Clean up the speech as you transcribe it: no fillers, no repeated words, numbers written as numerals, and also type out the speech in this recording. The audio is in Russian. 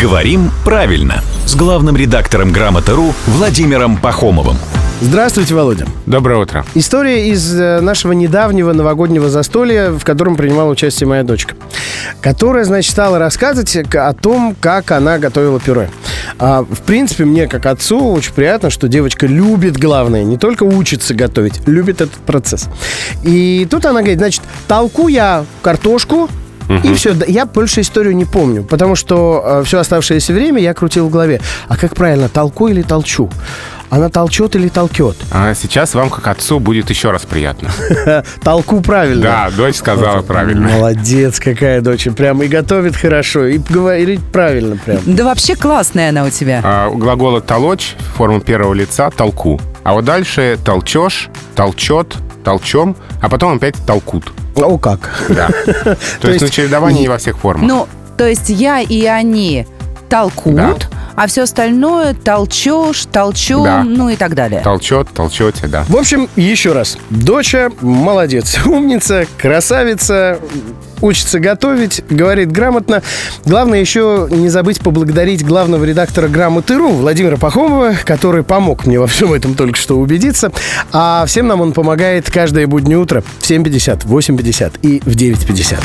Говорим правильно с главным редактором «Грамоты.ру» Владимиром Пахомовым. Здравствуйте, Володя. Доброе утро. История из нашего недавнего новогоднего застолья, в котором принимала участие моя дочка, которая, значит, стала рассказывать о том, как она готовила пюре. В принципе, мне, как отцу, очень приятно, что девочка любит, главное, не только учится готовить, любит этот процесс. И тут она говорит, значит, толку я картошку, и все. Я больше историю не помню, потому что все оставшееся время я крутил в голове. А как правильно, толку или толчу? Она толчет или толкет? А сейчас вам, как отцу, будет еще раз приятно. Толку правильно. Да, дочь сказала вот, правильно. Молодец, какая дочь. Прям и готовит хорошо, и говорит правильно прям. Да вообще классная она у тебя. Глагола «толочь», форма первого лица, толку. А вот дальше толчешь, толчет, толчем, а потом опять толкут. О, как. Да. То есть на чередовании во всех формах. Ну, то есть я и они толкут, да. А все остальное толчешь, толчу, да. Ну и так далее. Толчет, толчете, да. В общем, еще раз. Доча молодец, умница, красавица, учится готовить, говорит грамотно. Главное еще не забыть поблагодарить главного редактора «Грамоты.ру» Владимира Пахомова, который помог мне во всем этом только что убедиться. А всем нам он помогает каждое буднее утро в 7:50, в 8:50 и в 9:50.